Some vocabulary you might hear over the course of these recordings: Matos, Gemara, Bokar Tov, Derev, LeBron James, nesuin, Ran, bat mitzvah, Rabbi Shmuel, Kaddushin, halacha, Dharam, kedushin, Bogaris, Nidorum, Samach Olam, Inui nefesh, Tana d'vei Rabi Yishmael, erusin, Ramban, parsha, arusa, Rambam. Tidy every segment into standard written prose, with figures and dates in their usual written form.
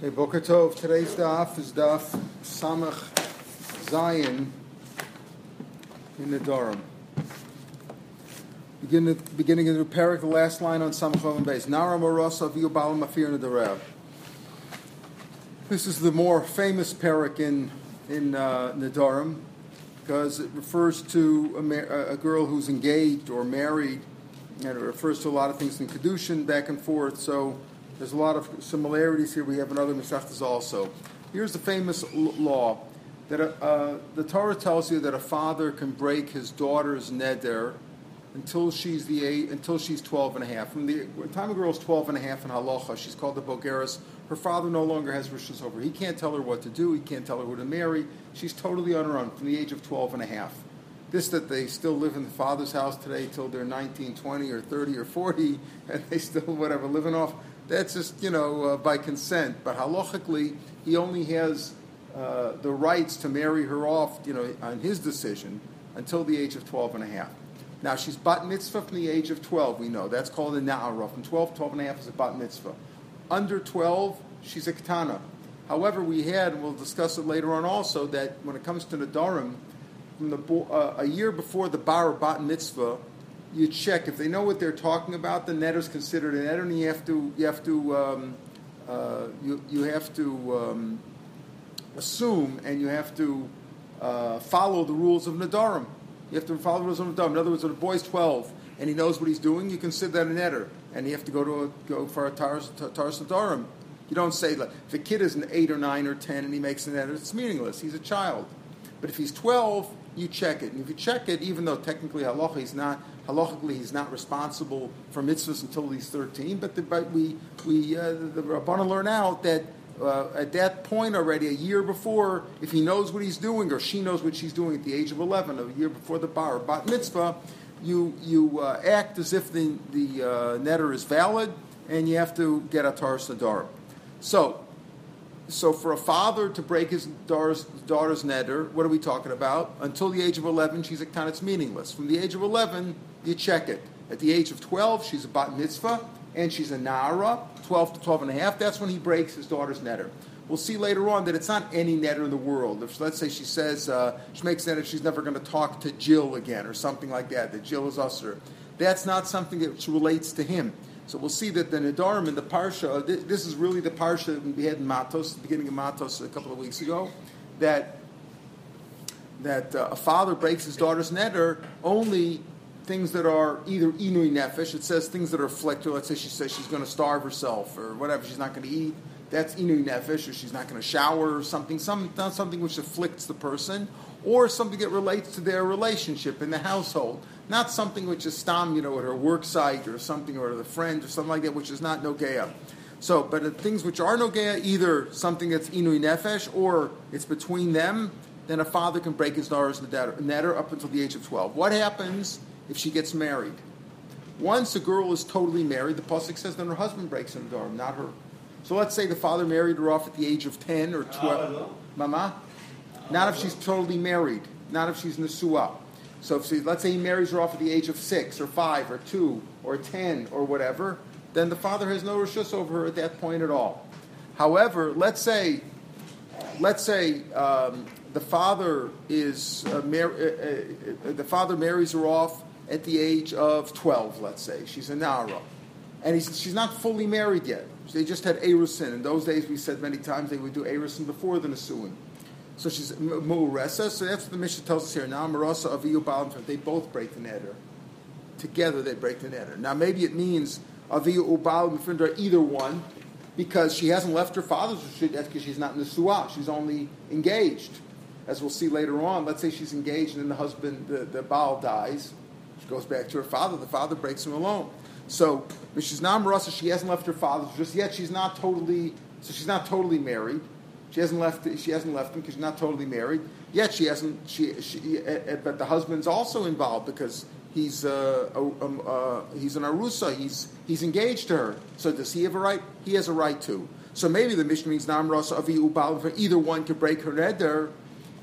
Okay, Bokar Tov. Today's daf is daf Samach Zion in the Dharam. Beginning in the parak, the last line on Samach Olam base. Naram Arasa Aviyu Balam Afir in the Derev. This is the more famous parak in Nidorum because it refers to a girl who's engaged or married, and it refers to a lot of things in Kaddushin back and forth. So there's a lot of similarities here. We have another Masechtas also. Here's the famous law that the Torah tells you that a father can break his daughter's neder until she's 12 and a half. From the time a girl's 12 and a half in halacha, she's called the Bogaris. Her father no longer has rishus over her. He can't tell her what to do. He can't tell her who to marry. She's totally on her own from the age of 12 and a half. This that they still live in the father's house today till they're 19, 20, or 30, or 40, and they still whatever living off. That's just, by consent. But halachically, he only has the rights to marry her off, on his decision, until the age of 12 and a half. Now, she's bat mitzvah from the age of 12, we know. That's called a na'ara. From 12 and a half is a bat mitzvah. Under 12, she's a ketana. However, we had, and we'll discuss it later on also, that when it comes to Nidorum, from a year before the bar bat mitzvah, you check if they know what they're talking about. The neder is considered a neder, and you have to assume, and you have to follow the rules of Nidorum. You have to follow the rules of Nidorum. In other words, when a boy's 12 and he knows what he's doing, you consider that a neder, and you have to go for a taras Nidorum. You don't say like, if a kid is an 8 or 9 or 10 and he makes a neder, it's meaningless. He's a child. But if he's 12, you check it, and if you check it, even though technically halachically he's not responsible for mitzvahs until he's 13, but the Rabban learn out that at that point already, a year before, if he knows what he's doing or she knows what she's doing at the age of 11, a year before the bar or bat mitzvah, you act as if the neder is valid, and you have to get a taras nedarim. So for a father to break his daughter's neder, what are we talking about? Until the age of 11, she's a ketana, it's meaningless. From the age of 11, you check it. At the age of 12, she's a bat mitzvah, and she's a na'ara, 12 to 12 and a half. That's when he breaks his daughter's neder. We'll see later on that it's not any neder in the world. If, let's say, she says, she makes neder, she's never going to talk to Jill again, or something like that Jill is usher. That's not something that relates to him. So we'll see that the Nidorum in the Parsha, this is really the Parsha we had in Matos, the beginning of Matos a couple of weeks ago, that a father breaks his daughter's neder, only things that are either inui nefesh, it says things that are afflictive, let's say she says she's going to starve herself, or whatever, she's not going to eat, that's inui nefesh, or she's not going to shower, or something which afflicts the person, or something that relates to their relationship in the household. Not something which is stam, at her work site or something, or the friend or something like that, which is not nogea. So, but the things which are nogea, either something that's inui nefesh or it's between them, then a father can break his daughter's neder up until the age of 12. What happens if she gets married? Once a girl is totally married, the pasuk says then her husband breaks her neder, not her. So let's say the father married her off at the age of 10 or 12. Mama? Not if she's totally married. Not if she's nesuah. So if let's say he marries her off at the age of 6 or 5 or 2 or 10 or whatever, then the father has no rishus over her at that point at all. However, let's say the father marries her off at the age of 12. Let's say she's a na'ara, and she's not fully married yet. They just had erusin. In those days, we said many times they would do erusin before the nesuin. So she's mu'resa. So that's what the Mishnah tells us here. Now, marasa aviyu balam. They both break the neder. Together they break the neder. Now maybe it means aviyu balam mifindra, either one, because she hasn't left her father's. That's because she's not in the suah. She's only engaged, as we'll see later on. Let's say she's engaged and then the husband, the baal dies. She goes back to her father. The father breaks him alone. So she's not marasa. She hasn't left her father's just yet. She's not totally married. She hasn't left him because she's not totally married yet. But the husband's also involved because he's an arusa. He's engaged to her. So does he have a right? He has a right to. So maybe the Mishnah means nam rasa aviyu balam, for either one to break her neder.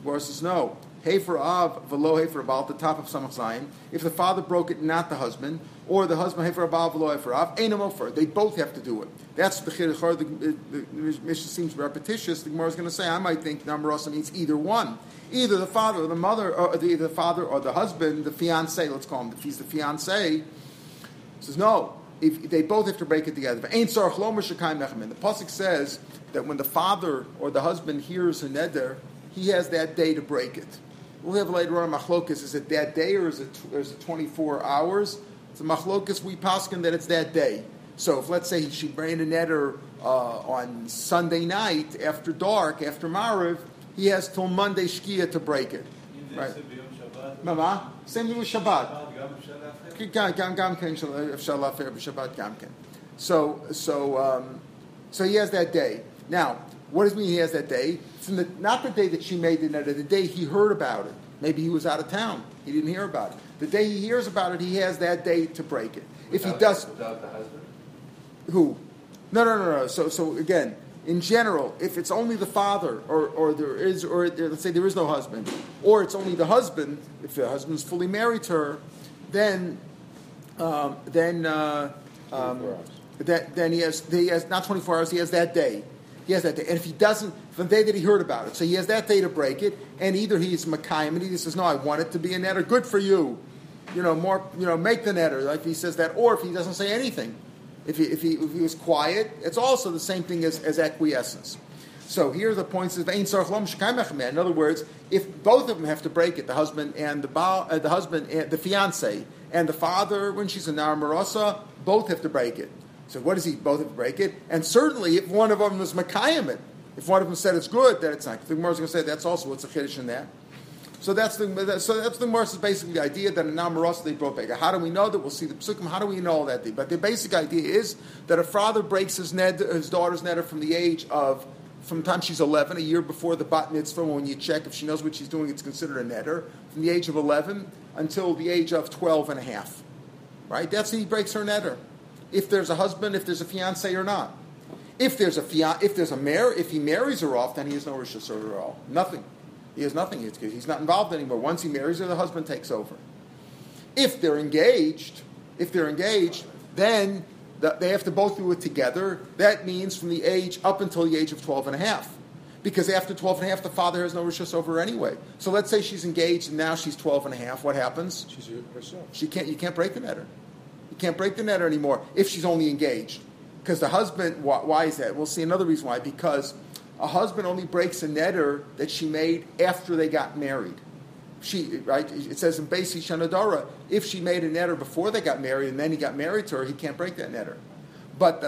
Verse says no. Hey for av velo hey for baal, the top of Samach Zion. If the father broke it, not the husband, or the husband hefer abal v'lo hefer av, ainam ofer. They both have to do it. That's the chidduch. The mission seems repetitious. The Gemara is going to say, I might think namarasa means either one, either the father or the mother, or either the father or the husband, the fiance. Let's call him if he's the fiance. Says no. If they both have to break it together. The pasuk says that when the father or the husband hears a neder, he has that day to break it. We'll have later on machlokas. Is it that day or is it 24 hours? It's a machlokas we paskin that it's that day. So if let's say she ran a neder on Sunday night after dark, after Mariv, he has till Monday Shkia to break it. Right? Mama, same thing with Shabbat. So he has that day. Now, what does it mean he has that day? It's not the day that she made the neder, the day he heard about it. Maybe he was out of town. He didn't hear about it. The day he hears about it, he has that day to break it. If he does, without the husband? Who? No. So again, in general, if it's only the father, let's say there is no husband, or it's only the husband, if the husband's fully married to her, then he has not 24 hours. He has that day. He has that day, and if he doesn't, the day that he heard about it, so he has that day to break it. And either he's makayim, and he says, "No, I want it to be a netter. Good for you, more. Make the netter." Like he says that, or if he doesn't say anything, if he was quiet, it's also the same thing as acquiescence. So here are the points of ein sarach lom shekayim echad. In other words, if both of them have to break it, the husband and the husband and the fiance and the father, when she's a nar marasa, both have to break it. So what does he both have to break it? And certainly, if one of them was makayim it, if one of them said it's good, then it's not. The Gemara is going to say that's also what's a chiddush in that. So that's the Gemara is basically the idea that a nar marasa they both break it. How do we know that? We'll see the psukim. How do we know all that? But the basic idea is that a father breaks his daughter's neder from the time she's 11, a year before the bat mitzvah, when you check if she knows what she's doing, it's considered a neder, from the age of 11 until the age of 12 and a half. Right? That's he breaks her neder. If there's a husband, if there's a fiancé or not. If he marries her off, then he has no rishus or at all. Nothing. He has nothing. He's not involved anymore. Once he marries her, the husband takes over. If they're engaged, then they have to both do it together. That means from the age up until the age of 12 and a half. Because after 12 and a half, the father has no rishus over her anyway. So let's say she's engaged and now she's 12 and a half. What happens? She's herself. You can't break the neder. You can't break the neder anymore if she's only engaged. Because the husband, why is that? We'll see another reason why. Because a husband only breaks a neder that she made after they got married. It says in Beis Shanadara, if she made a neder before they got married and then he got married to her, he can't break that neder. But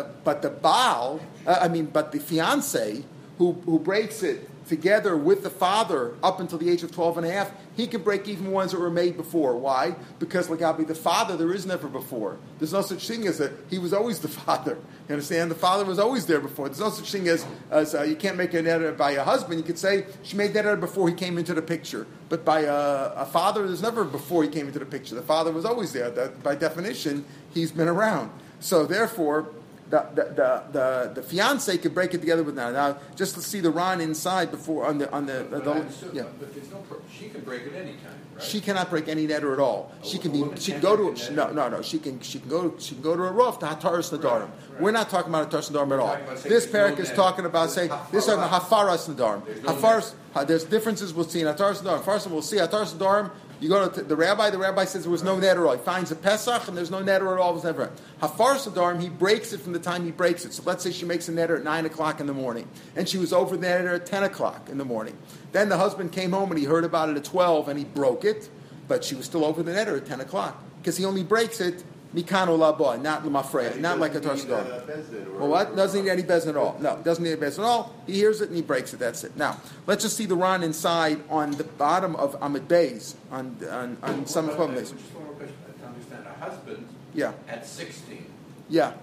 the fiance who breaks it together with the father up until the age of 12 and a half, he can break even ones that were made before. Why? Because the father, there is never before. There's no such thing as he was always the father. You understand? The father was always there before. There's no such thing as you can't make a neder by a husband. You could say she made that neder before he came into the picture. But by a father, there's never before he came into the picture. The father was always there. By definition, he's been around. So therefore, the fiance could break it together with that. Now, just to see the Ran inside before on the But there's no problem. She can break it any time, right? She cannot break any neder at all. She can go to a roof to Hatarat Nedarim. Right. We're not talking about Hatarat Nedarim at all. This parak is talking about saying this is Hafaras Nedarim. There's differences we'll see in Hatarat Nedarim. First we'll see Hatarat Nedarim. You go to the rabbi says there was no neder at all. He finds a Pesach and there's no neder at all. It was never. Hafaras Nedarim, he breaks it from the time he breaks it. So let's say she makes a neder at 9 o'clock in the morning and she was over the neder at 10 o'clock in the morning. Then the husband came home and he heard about it at 12 and he broke it, but she was still over the neder at 10 o'clock because he only breaks it mikano laba, not l'mafreya, not like a Hafaras Nedarim. Well, what? Doesn't need any bezin at all. No, doesn't need any bezin at all. He hears it and he breaks it. That's it. Now, let's just see the Ran inside on the bottom of Amid Bey's on some of them. Just one more question. I don't understand. A husband at 16. Yeah.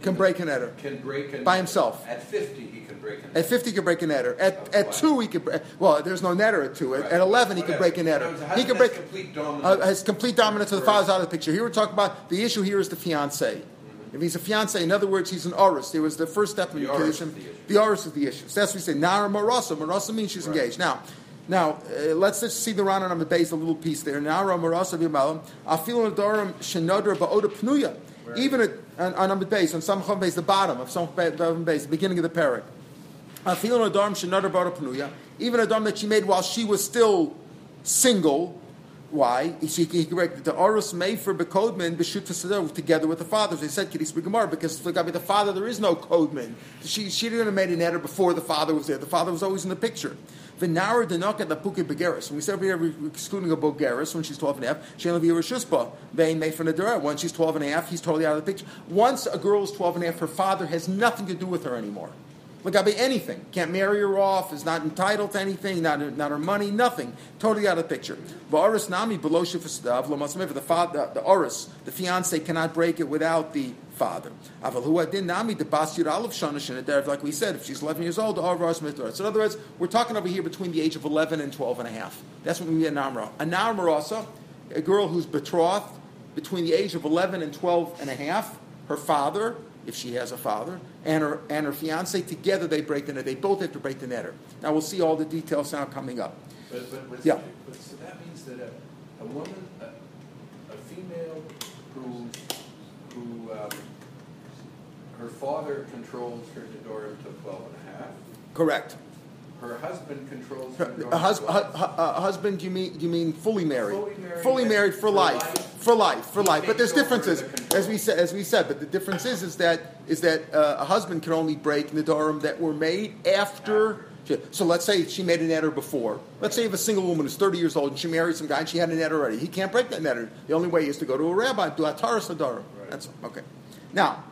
Can break an neder. Can break an neder. By himself. At 50, he can break an neder. At 50, he can break an neder. At 2, he can break... Well, there's no neder at 2. Right. At 11, he can break an neder. He can break... complete dominance. Has complete dominance of the father's out of the picture. Here we're talking about... The issue here is the fiancé. Mm-hmm. If he's a fiancé, in other words, he's an aris. There was the first step in the aris is the issue. So that's what we say. Nara marasa. Marasa means she's engaged. Now, Now, let's just see the Ran on the base, a little piece there. Even on the base, on some base, the bottom of some base, the beginning of the parak. Even a dharm that she made while she was still single. Why? He corrected the Orus Mefer Bekodman Beshut together with the fathers. They said, Kidis Gemara, because for the father there is no Kodman. She didn't have made an edder before the father was there. The father was always in the picture. V'nara denok at the puke Bogaris. When we said over here, we're excluding a Bogaris when she's 12 and a half. She'll have Yerushispa. They made from the Derev. Once she's 12 and a half, he's totally out of the picture. Once a girl is 12 and a half, her father has nothing to do with her anymore. Look, I'll be anything. Can't marry her off. Is not entitled to anything. Not her money. Nothing. Totally out of the picture. V'oris nami below shifasdav lomatzmev. The father, the oris, the fiance cannot break it without the father. Avol hu adin nami the bas yud aleph shana and derev. Like we said, if she's 11 years old, the oris mitzaret. So in other words, we're talking over here between the age of 11 and 12 and a half. That's when we get namra. A namra, a girl who's betrothed between the age of 11 and 12 and a half. Her father, if she has a father, and her fiance, together they break the net. They both have to break the netter. Now we'll see all the details now coming up. So that means that a woman, a female who her father controls her Nidorum to 12 and a half. Correct. Her husband controls her. A husband? You mean fully married? Fully married for life. But there's differences, as we said. But the difference is that a husband can only break nidorim that were made after. So let's say she made an netter before. Let's say you have a single woman who's 30 years old and she married some guy and she had a netter already. He can't break that netter. The only way is to go to a rabbi, do hataras nedarim. That's okay. Now,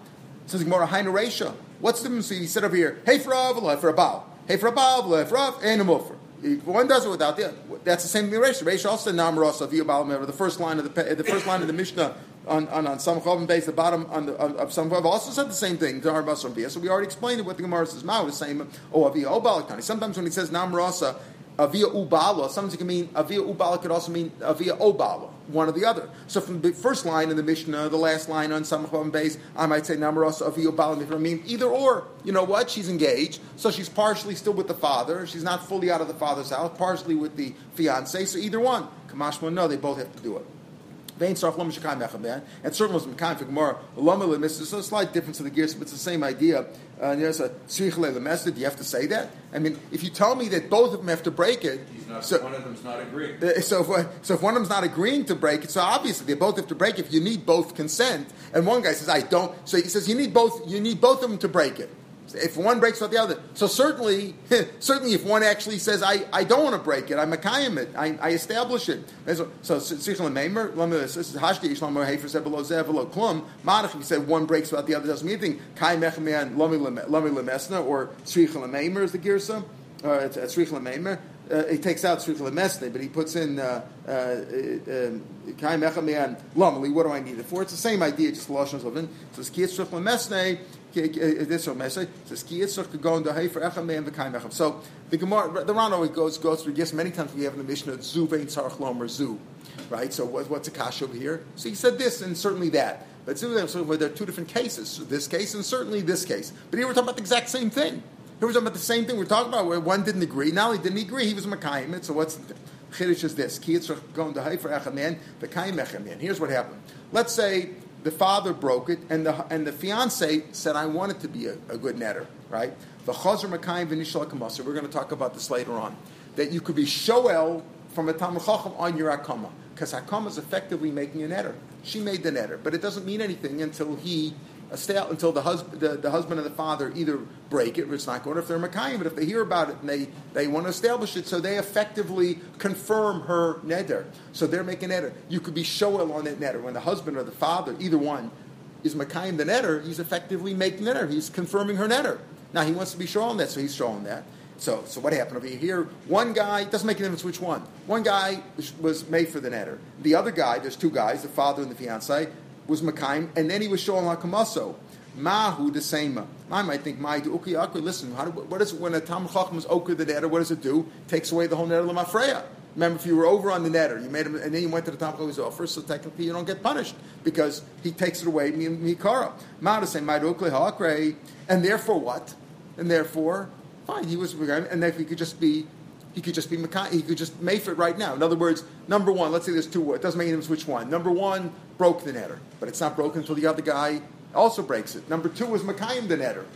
since Gemara Hainu Reisha, what's the difference? He said over here, hey for avla for a bow. Hey, for a Baal, for Rav, and a Mofer. One does it without the other. That's the same thing with Reisha. Reisha also said, Nam Rosa, Via Baal, remember, the first line of the Mishnah on Samach Olam base, the bottom of Samach Olam also said the same thing, Dar Basram Via. So we already explained what the Gemara says. Mao is saying, oh, Avia Obalakani. Sometimes when he says Nam Rosa, Avia Ubala, sometimes it can mean, Avia Ubala could also mean Avia Obala, one or the other. So from the first line in the Mishnah, the last line on Samach Olam Beis, I might say Nam Rosa Avia Ubala, if I mean either or. You know what? She's engaged, so she's partially still with the father. She's not fully out of the father's house, partially with the fiance. So either one, Kamashma, no, they both have to do it. And certainly was Mekayim for Gemara. There's a slight difference in the gears, but it's the same idea. There's a tzrich le'lemesed. Do you have to say that? I mean, if you tell me that both of them have to break it, one of them's not agreeing. So if one of them's not agreeing to break it, so obviously they both have to break it. If you need both consent, and one guy says I don't, so he says you need both of them to break it. If one breaks without the other, so certainly, if one actually says, "I don't want to break it, I'm a mekayem it, I establish it," so if you say one breaks without the other, doesn't mean anything. Kai mechman lami lemesna or tzrich lemeimer is the girsa. Tzrich lemeimer. He takes out tzrich lemesna, but he puts in kai mechman lami. What do I need it for? It's the same idea, just lashon zovin. So tzrich lemesna. So the Ran always goes through this many times. We have in the Mishnah zu vein tzarich lomer zu, right? So what's a kash over here? So he said this and certainly that, but there are two different cases: this case and certainly this case. But here we're talking about the exact same thing. We're talking about where one didn't agree. Not only didn't he agree, he was mekayim. So what's the chiddush is this? Here's what happened. Let's say the father broke it, and the fiance said, "I want it to be a good netter," right? The chazer makayim v'nishal kamasa. We're going to talk about this later on. That you could be shoel from a talmid chacham on your akama, because akama is effectively making a netter. She made the netter, but it doesn't mean anything until the husband and the father either break it, which is not good if they're makayim, but if they hear about it and they want to establish it, so they effectively confirm her neder. So they're making neder. You could be shoel on that neder. When the husband or the father, either one, is makayim the neder, he's effectively making neder. He's confirming her neder. Now he wants to be shoel on that, so he's shoel on that. So what happened over here? One guy, doesn't make a difference which one. One guy was made for the neder. The other guy, there's two guys, the father and the fiance, was Mekayim, and then he was Shoel HaKamaso. Mahu the same. I might think, listen, what is it when a Tam Chacham is Oka the netter, what does it do? Takes away the whole netter L'mafreya. Remember, if you were over on the netter, you made him, and then you went to the Tam Chacham's offer, so technically you don't get punished, because he takes it away, Mikara. Mahu the same, and therefore what? And therefore, fine, he was Mekayim, and if he could just be He could just be mefer it right now. In other words, number one, let's say there's two words. It doesn't make any difference which one. Number one broke the netter, but it's not broken until the other guy also breaks it. Number two was Makayim the netter.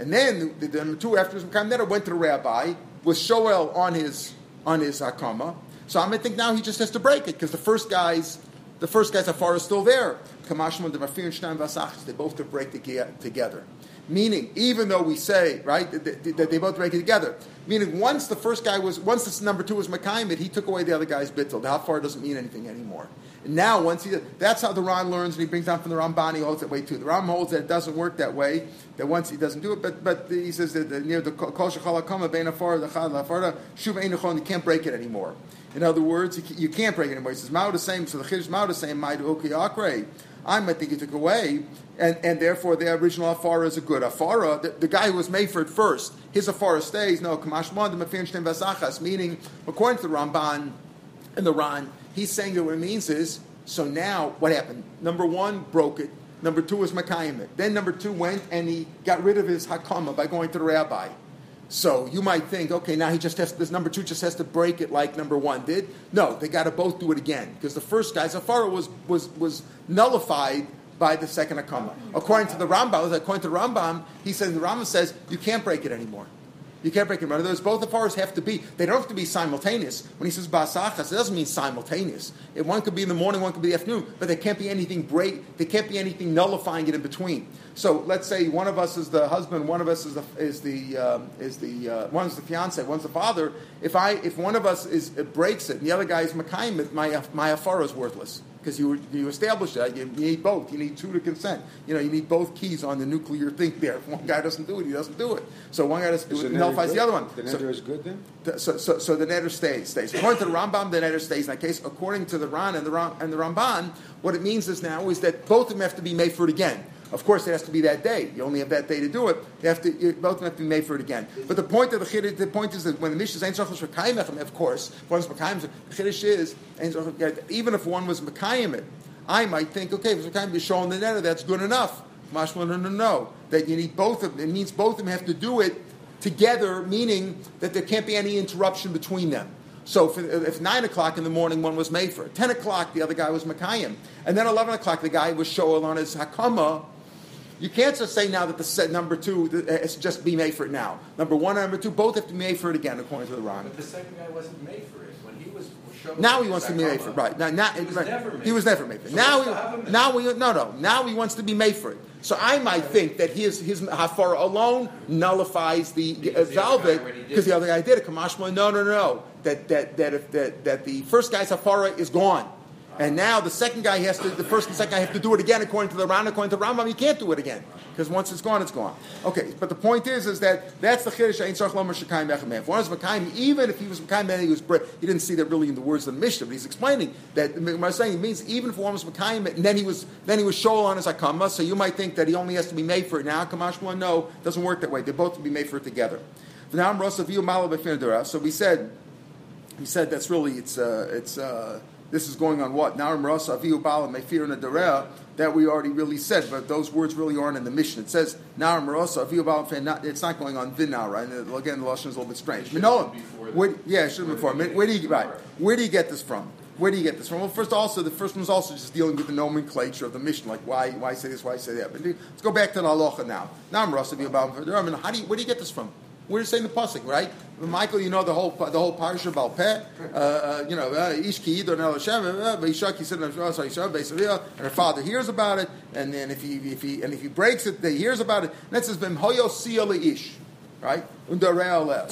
And then the number two after his Makayim netter went to the rabbi with Shoel on his Hakama. So I'm going to think now he just has to break it because the first guy's afar is still there. Kamashmon, the Mafir and Shnaim Vasach, they both break together. Meaning, even though we say, right, that they both break it together. Meaning, once this number two was Makayim, he took away the other guy's bittul. The hafar doesn't mean anything anymore. And now, that's how the Ran learns, and he brings down from the Ramban, he holds that way too. The Ram holds that it doesn't work that way, that once he doesn't do it, but he says that near the Kol Shechal HaKama, Bein Hafar, the Chad HaFarda, Shuv Ein Nechon, you can't break it anymore. In other words, you can't break it anymore. He says, Ma'u the same, so the Chiddush Ma'u the same, Ma'u Oki Akre. I might think he took away, and therefore the original afara is a good afara. The guy who was mefer first, his afara stays. No, kamashmon the mafir shtem vasachas. Meaning, according to the Ramban and the Ran, he's saying that what it means is. So now, what happened? Number one broke it. Number two was makayim it. Then number two went and he got rid of his hakama by going to the rabbi. So you might think, okay, now number two just has to break it like number one did. No, they got to both do it again because the first guy's hafara was nullified by the second hakama. According to the Rambam, the Rambam says you can't break it anymore. You can't break it anymore. In other words, both hafaras have to be. They don't have to be simultaneous. When he says basachas, it doesn't mean simultaneous. One could be in the morning, one could be in the afternoon, but there can't be anything break. There can't be anything nullifying it in between. So let's say one of us is the husband, one of us is the one's the fiance, one's the father. If one of us breaks it, and the other guy is makayim, my hafara is worthless. Because you establish that you need both. You need two to consent. You need both keys on the nuclear thing there. If one guy doesn't do it, he doesn't do it. So one guy doesn't do it, nullifies the other one. The netter is good then. So the netter stays. According to the Rambam, the netter stays in that case. According to the Ran and the Ramban, what it means is now is that both of them have to be made for it again. Of course, it has to be that day. You only have that day to do it. Both of them have to be made for it again. But the point of the point is that when the Mishnah says, of course, the Chiddush is, even if one was Makayim it, I might think, okay, if Makayim is shown the netter, that's good enough. Mashma, no. That you need both of them. It means both of them have to do it together, meaning that there can't be any interruption between them. So if 9 o'clock in the morning one was made for it, 10 o'clock the other guy was Makayim, and then 11 o'clock the guy was Shoel on his Hakama. You can't just say now that the set number two has just be made for it now. Number one and number two both have to be made for it again, according to the Ron. But the second guy wasn't made for it when he was shown. Now he wants to be made for it, right? He was never made for it. So now he wants to be made for it. So I might think that his hafara alone nullifies the velvet because the other guy did it. Kamashma, no. That the first guy's hafara is gone. And now the first and second guy have to do it again according to the Ran, according to the Rambam. You can't do it again because once it's gone, it's gone. Okay, but the point is that that's the Chiddush. Ein Tzarich Lomar Shekayim Echad. If one was Makayim, even if he was Makayim, he didn't see that really in the words of the Mishnah. But he's explaining that what I'm saying means even if one was Makayim, and then he was Shoel on his Hakama. So you might think that he only has to be made for it now. Kamashma, no, it doesn't work that way. They both have to be made for it together. So he said that's really this is going on what? Naram Rasa Avihu Bala Mefer Nedarim, that we already really said, but those words really aren't in the Mishnah. It says Naram Rasa Avihu Bala, it's not going on Vinara, and again the Lashon is a little bit strange. It should have been before. Where do you get this from? Where do you get this from? Well, the first one's also just dealing with the nomenclature of the Mishnah, like why say this, why say that. But let's go back to the halacha now. Naram Rasa Avihu Bala Mefer Nedarim. Where do you get this from? We're saying the pasuk, right? Michael, you know the whole parsha Baal Peh. Ishki Yidon El Hashem, V'Yishaki said, and her father hears about it, and then if he breaks it, he hears about it. And that says B'mhoyo Sia Leish, right?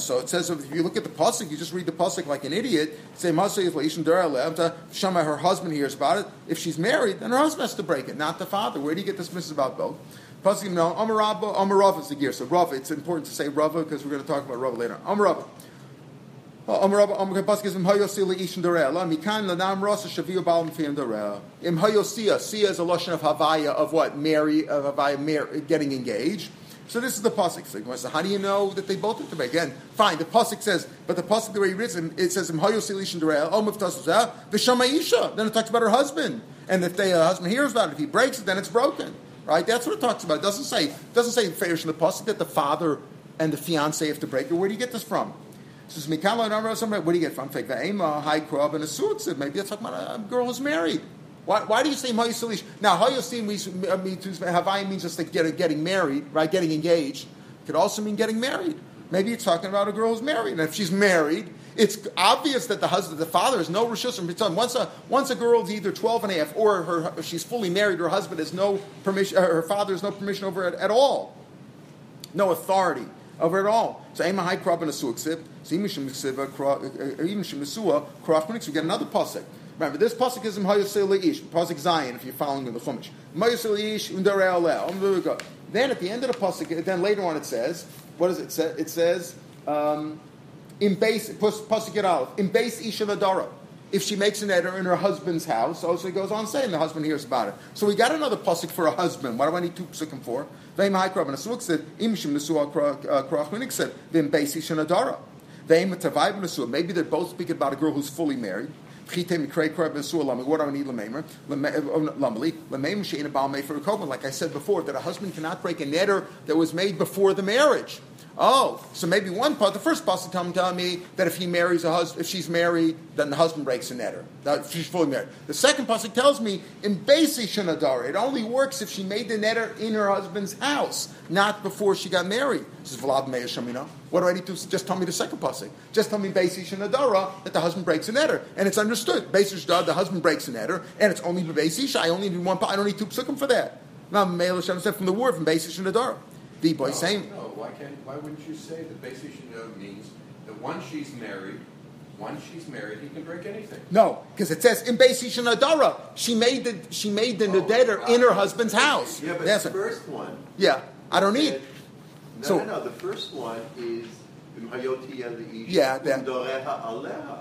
So it says if you look at the pasuk, you just read the pasuk like an idiot. Say Masayif Leish Undarale. Shama, her husband hears about it. If she's married, then her husband has to break it, not the father. Where do you get this mitzvah about both? Pasuk now, Amar Rava is the gear. So Rava, it's important to say Rava because we're going to talk about Rava later. Amar Rava, Pasuk is Imhayosia leishin derela. Mikan lanam rasa shaviu balam fiam derela. Imhayosia, sia is a lashon of havaya of what? Mary, getting engaged. So this is the pasuk. So how do you know that they both have to break? Again, fine. The pasuk says, but the pasuk the way he reads it says Imhayosia leishin derela. Omav tasuzah v'shamaisha. Then it talks about her husband, and if the husband hears about it, if he breaks it, then it's broken. Right, that's what it talks about. It doesn't say in the pasuk that the father and the fiance have to break it. Where do you get this from? So what do you get from fake ve'ema, high crab, and a suit? Maybe it's talking about a girl who's married. Why do you say ma'iselish? Now, havai means just like getting married, right? Getting engaged could also mean getting married. Maybe it's talking about a girl who's married, and if she's married, it's obvious that the husband, the father, has no reshus from B'tzon. Once a girl is either 12 and a half or she's fully married, her husband has no permission, her father has no permission over it at all, no authority over it at all. So Ema Hai Krab and Asu Ksib, so even Shemisua Kraf. We get another pasuk. Remember, this pasuk is in Hayosilaish, pasuk Zion. If you're following with the Chumash, Hayosilaish Undarei. Then at the end of the pasuk, then later on it says, what does it say? It says, in base, pasuk Yud Aleph, in base Isha Ladara. If she makes an eder in her husband's house, also it goes on saying the husband hears about it. So we got another pasuk for a husband. What do I need two pasukim for? V'imahai krav nesuk said, imshim nesua krach minik said, v'im base Isha Ladara. V'imataviv nesua. Maybe they're both speaking about a girl who's fully married. What do I need lameli? Like I said before, that a husband cannot break a neder that was made before the marriage. Oh, so maybe one part, the first pasuk telling me that if he marries a husband, if she's married, then the husband breaks a neder. That she's fully married. The second pasuk tells me in base shenadar, it only works if she made the neder in her husband's house, not before she got married. This is Vlad Meir Shamina. What do I need to? Just tell me the second pasuk. Just tell me Beisish and Adara that the husband breaks an eder, and it's understood. Beisish the husband breaks an eder, and it's only Beisish. I only need one. I don't need two psukim for that. Now Meir Shamina said from the word from Beisish and Adara. The boy saying, why wouldn't you say that Beisish and means that once she's married, he can break anything? No, because it says in Beisish and Adara, she made the neder in her husband's house. Yeah, but that's the first one. Yeah, I don't need. No, the first one is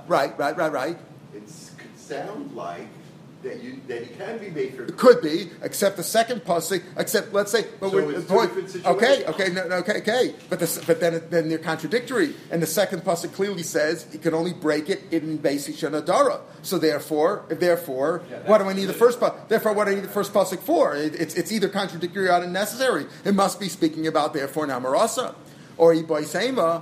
Right. It could sound like that he can be made for. It could be, except the second pasuk. Except let's say, but so it's two different situations. Okay. But then they're contradictory, and the second pasuk clearly says he can only break it in Beisish and Adara. So therefore, what do I need the first pasuk? Therefore, what do I need the first pasuk for? It's either contradictory or unnecessary. It must be speaking about therefore namarasa. Or iboisema,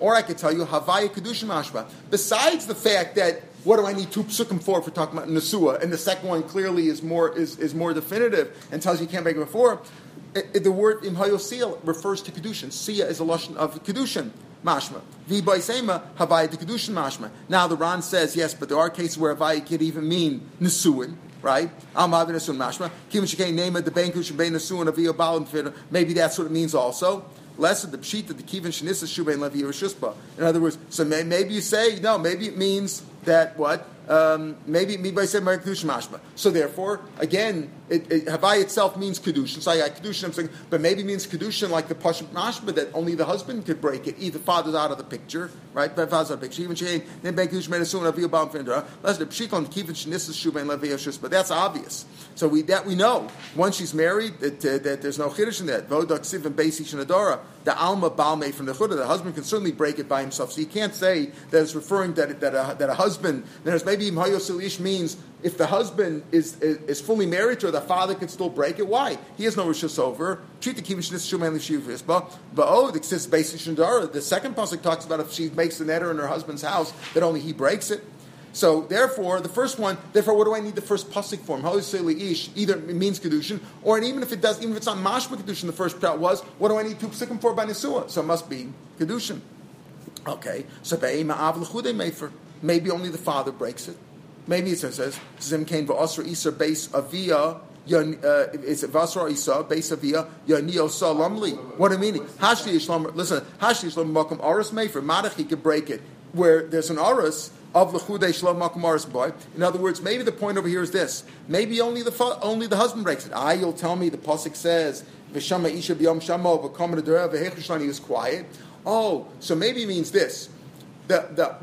or I could tell you havaya kedushin mashba. Besides the fact that what do I need two psukim for talking about nesua, and the second one clearly is more definitive and tells you can't make it before. The word imhayosil refers to kedushin. Sia is a lashon of kedushin mashma. Viboisema havaya de kedushin mashma. Now the Ran says yes, but there are cases where havaya could even mean nesuin. Right? Maybe that's what it means also. Less of the pshita, the kivin shenissa shubein levi reshusba. In other words, so maybe you say no. Maybe it means that what? Maybe I say kedushin mashma. So therefore, again, havai itself means kedushin. So I kedushin. I'm saying, but maybe it means kedushin like the pashut mashma that only the husband could break it. Either father's out of the picture, right? Father's out of the picture. Even shein then ben kedushin menasun levi obam findra. Less the pshita on kivin shenissa shubein levi reshusba. That's obvious. So we know once she's married that there's no chiddush in that. Vodak siv and beisish and adora. The alma balme from the chudah, the husband can certainly break it by himself. So you can't say that it's referring that a husband. There's maybe imhayosilish means if the husband is fully married to her, the father can still break it. Why? He has no rishus over. Treat the kibush this shuman lishuvus, but oh, the basis shendara. The second pasuk talks about if she makes an eder in her husband's house, that only he breaks it. So, therefore, the first one. Therefore, what do I need the first pasuk for? Either it means kedushin, or and even if it does, even if it's not mashma kedushin, the first prat was. What do I need two pasukim for by nesua? So it must be kedushin. Okay. So maybe only the father breaks it. Maybe it says zim kain v'asra isa base avia. Is it Vasra Isa, Beis Avia, Yanio Salamli? What do I mean? Hashli Shlam Makom Aris Mefer. Madachi could break it where there's an Aris. Of l'chudei shlom makumaris boy. In other words, maybe the point over here is this: maybe only the husband breaks it. You'll tell me the pasuk says v'shama isha b'yom shamo v'kamen adorav v'hechishlani is quiet. Oh, so maybe it means this: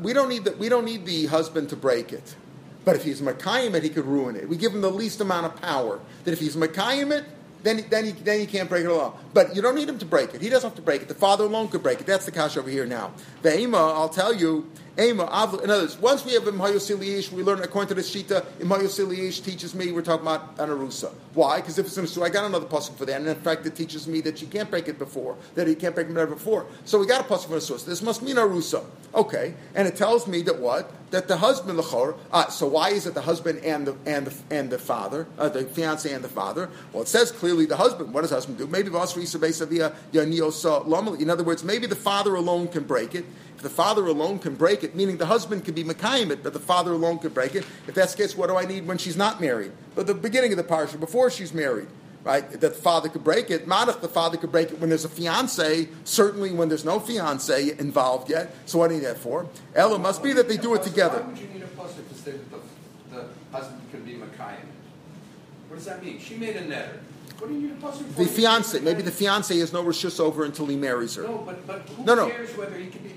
we don't need the husband to break it, but if he's makayim it, he could ruin it. We give him the least amount of power. That if he's makayim it, then he can't break it alone. But you don't need him to break it. He doesn't have to break it. The father alone could break it. That's the kasha over here now. Ve'ima, I'll tell you. In other words, once we have Imhayosiliyish, we learn according to the Shita, Imhayosiliyish teaches me we're talking about an Arusa. Why? Because if it's an Arusa, I got another pasuk for that, and in fact it teaches me that you can't break it before, that he can't break it before. So we got a pasuk for an Arusa. This must mean Arusa. Okay, and it tells me that what? That the husband, so why is it the husband and the father, the fiance and the father? Well, it says clearly the husband. What does the husband do? Maybe in other words, maybe the father alone can break it. If the father alone can break it, meaning the husband can be Mekayim it, but the father alone can break it. If that's the case, what do I need when she's not married? But the beginning of the parsha, before she's married. Right, that the father could break it. Madach, the father could break it when there's a fiancé, certainly when there's no fiancé involved yet. So what do you need that for? Ella must be that they do it together. Why would you need a pasuk to say that the husband can be Mekayim? What does that mean? She made a neder. What do you need a pasuk for? The fiancé. Maybe the fiancé has no reshus over until he marries her. No, but who cares whether he can be...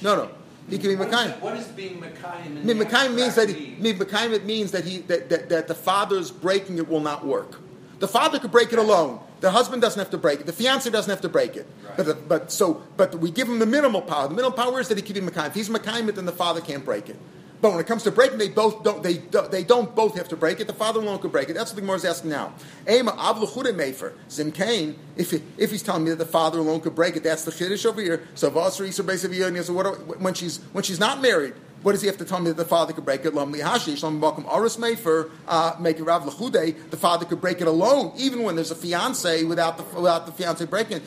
No. He can be Mekayim. What is being Mekayim? Mekayim means that the father's breaking it will not work. The father could break it alone. The husband doesn't have to break it. The fiancé doesn't have to break it. Right. But we give him the minimal power. The minimal power is that he can be Mekayim. If he's Mekayim, then the father can't break it. But when it comes to breaking, they don't both have to break it. The father alone could break it. That's what the Gemara is asking now. If he's telling me that the father alone could break it, that's the chiddush over here. So when she's not married, what does he have to tell me that the father could break it? The father could break it alone, even when there's a fiancé, without the fiancé breaking it.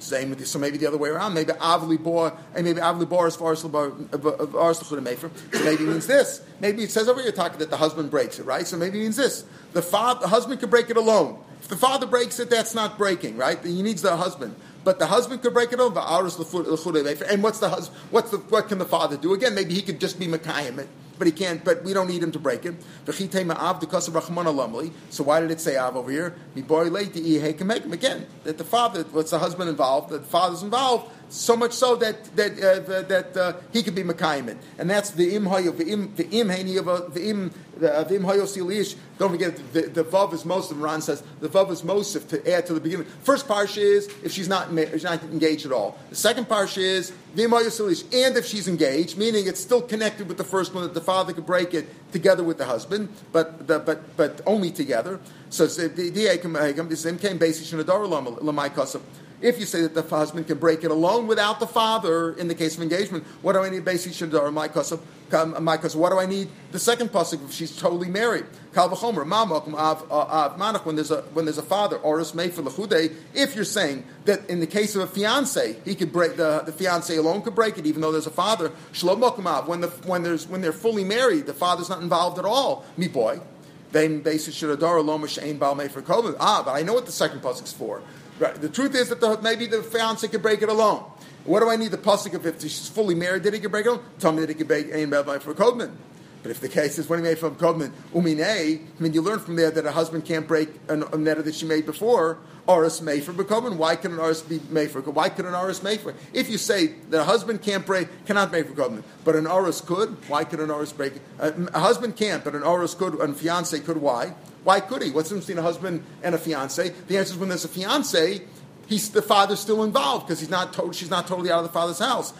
So maybe the other way around. Maybe avli bor, and maybe avli bor as far as l'chudamefer. Maybe it means this. Maybe it says over here talking that the husband breaks it, right? So maybe it means this: the husband could break it alone. If the father breaks it, that's not breaking, right? He needs the husband. But the husband could break it alone. And what can the father do? Again, maybe he could just be Mekayim it. But he can't. But we don't need him to break it. So why did it say Av over here? Again, that the father, what's the husband involved? That the father's involved so much so that he could be Mekayim it. And that's the Im Hayosilish. Don't forget the vav is Mosif. Ran says the vav is Mosif to add to the beginning. First parsha is if she's not engaged at all. The second parsha is the Im Hayosilish, and if she's engaged, meaning it's still connected with the first one that the father could break it together with the husband, but only together. So if you say that the husband can break it alone without the father in the case of engagement, what do I need? What do I need? The second pasuk if she's totally married. When there's a father, if you're saying that in the case of a fiance, he could break the fiance alone could break it, even though there's a father. When they're fully married, the father's not involved at all. Me boy, but I know what the second pasuk's for. Right. The truth is that maybe the fiancé could break it alone. What do I need the pasuk of if she's fully married? Did he could break it alone? Tell me that he could break Ein Bavai for Kodman. But if the case is when he made from Kodman, Uminei, I mean, you learn from there that a husband can't break a neder that she made before. Aris made for Kodman. Why can an aris be made for? Why could an aris make for? If you say that a husband cannot make for Kodman, but an aris could. Why could an aris break? A husband can't, but an aris could. And fiancé could. Why? Why could he? What's the difference between a husband and a fiancé? The answer is when there's a fiancé, the father's still involved because she's not totally out of the father's house.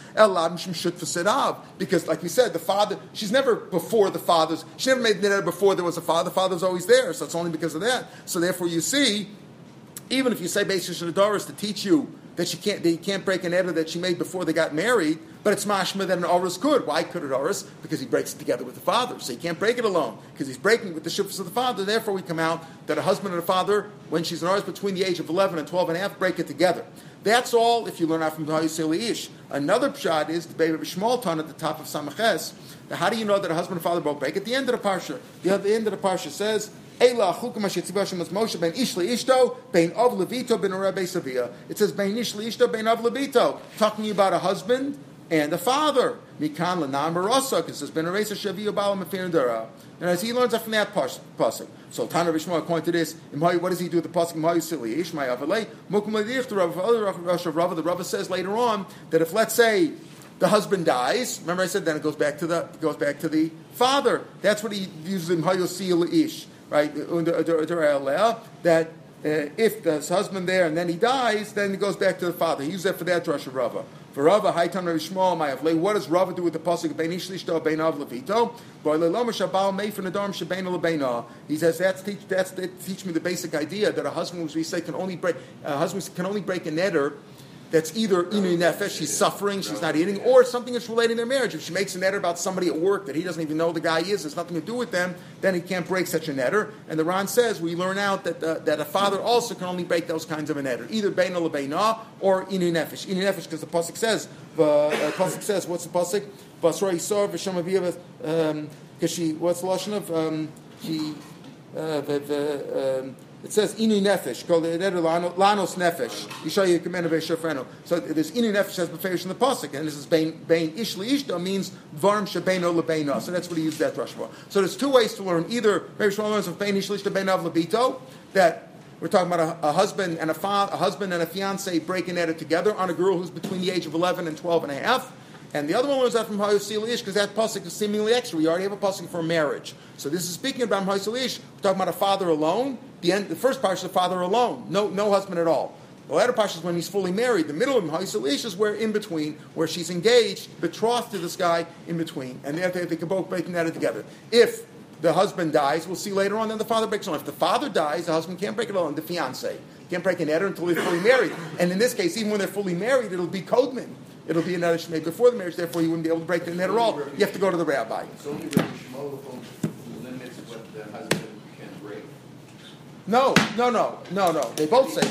Because, like we said, the father, she never made neder before there was a father. The father was always there, so it's only because of that. So therefore, you see, even if you say Beis Yisrael to teach you that he can't break an neder that she made before they got married. But it's mashma that an aris could. Why could an aris? Because he breaks it together with the father. So he can't break it alone. Because he's breaking with the shifts of the father. Therefore, we come out that a husband and a father, when she's an aris between the age of 11 and 12 and a half, break it together. That's all if you learn out from the Hayoseli Ish. Another pshat is the Derev of Shmalton at the top of Samaches. How do you know that a husband and father both break? At the end of the parsha. The end of the parsha says... It says bein ish leishto bein av levito, talking about a husband and a father. Mikan l'nam b'rosak. It says ben aresa shavio ba'al mefirin dara. And as he learns from that pasuk, so Tana d'vei Rabi Yishmael pointed this. What does he do with the pasuk? The Rava says later on that if let's say the husband dies, remember I said then it goes back to the father. That's what he uses in Hayosel Ish. Right, that if there's husband there and then he dies, then it goes back to the father. He used that for that drasha Rava. V'Rava Haitan Rav Shmuel Ma'avle. What does Rava do with the pasuk Bein Ish Lishto Bein Av Levito? He says that's teach me the basic idea that a husband, we say, can only break a neder that's either inu nefesh, she's suffering, she's not eating, or something that's related to their marriage. If she makes a netter about somebody at work that he doesn't even know the guy is, has nothing to do with them, then he can't break such a netter. And the Ran says, we learn out that a father also can only break those kinds of a netter, either beina lebeina or inu nefesh. Inu nefesh, because the pasuk says, what's the pasuk? Basra Yisar v'sham aviyah, because she, what's the lashon of? It says inu nefesh, called the lanos nefesh. You show you command of Eshafreno. So there's inu nefesh as beferish in the pasuk, and this is bein ishli ishta means varm shebeino lebeina. So that's what he used that rush for. So there's two ways to learn. Either Rabbi Shmuel learns of bein ishli ishta beinav lebito, that we're talking about a husband and a husband and a fiance breaking at it together on a girl who's between the age of 11 and 12 and a half. And the other one learns that from Ha'yosili Ish, because that pasuk is seemingly extra. We already have a pasuk for marriage. So this is speaking about Ha'yosili Ish. We're talking about a father alone. The first parsha is a father alone. No husband at all. The latter parsha is when he's fully married. The middle of Ha'yosili Ish is where in between, where she's engaged, betrothed to this guy in between. And they can both break that together. If the husband dies, we'll see later on, then the father breaks it alone. If the father dies, the husband can't break it alone. The fiancé can't break an edder until they're fully married. And in this case, even when they're fully married, it'll be Kodman. It'll be an edder made before the marriage, therefore you wouldn't be able to break the net at all. You have to go to the rabbi. So only Rabbi Shmuel limits what the husband can break. No. They both say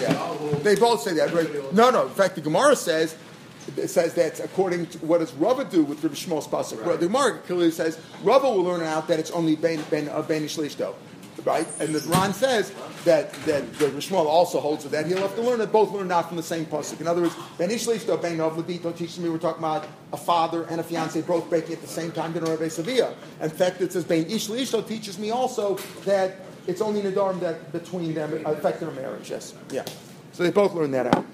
that. Right? No. In fact, the Gemara says, it says that's according to what does Rava do with Rabbi Shmuel's pasuk. Right. The Gemara clearly says Rava will learn out that it's only Banish Lishto. Right? And the Ran says that Rishmal also holds with that. He'll have to learn that both learn not from the same pasuk. In other words, Ben Ishlish do Ben of Levito teaches me we're talking about a father and a fiance both breaking at the same time to Rabbi Sevilla. In fact, it says Ben Ishlish teaches me also that it's only Nidorum that between them affect their marriage. Yes. Yeah. So they both learn that out.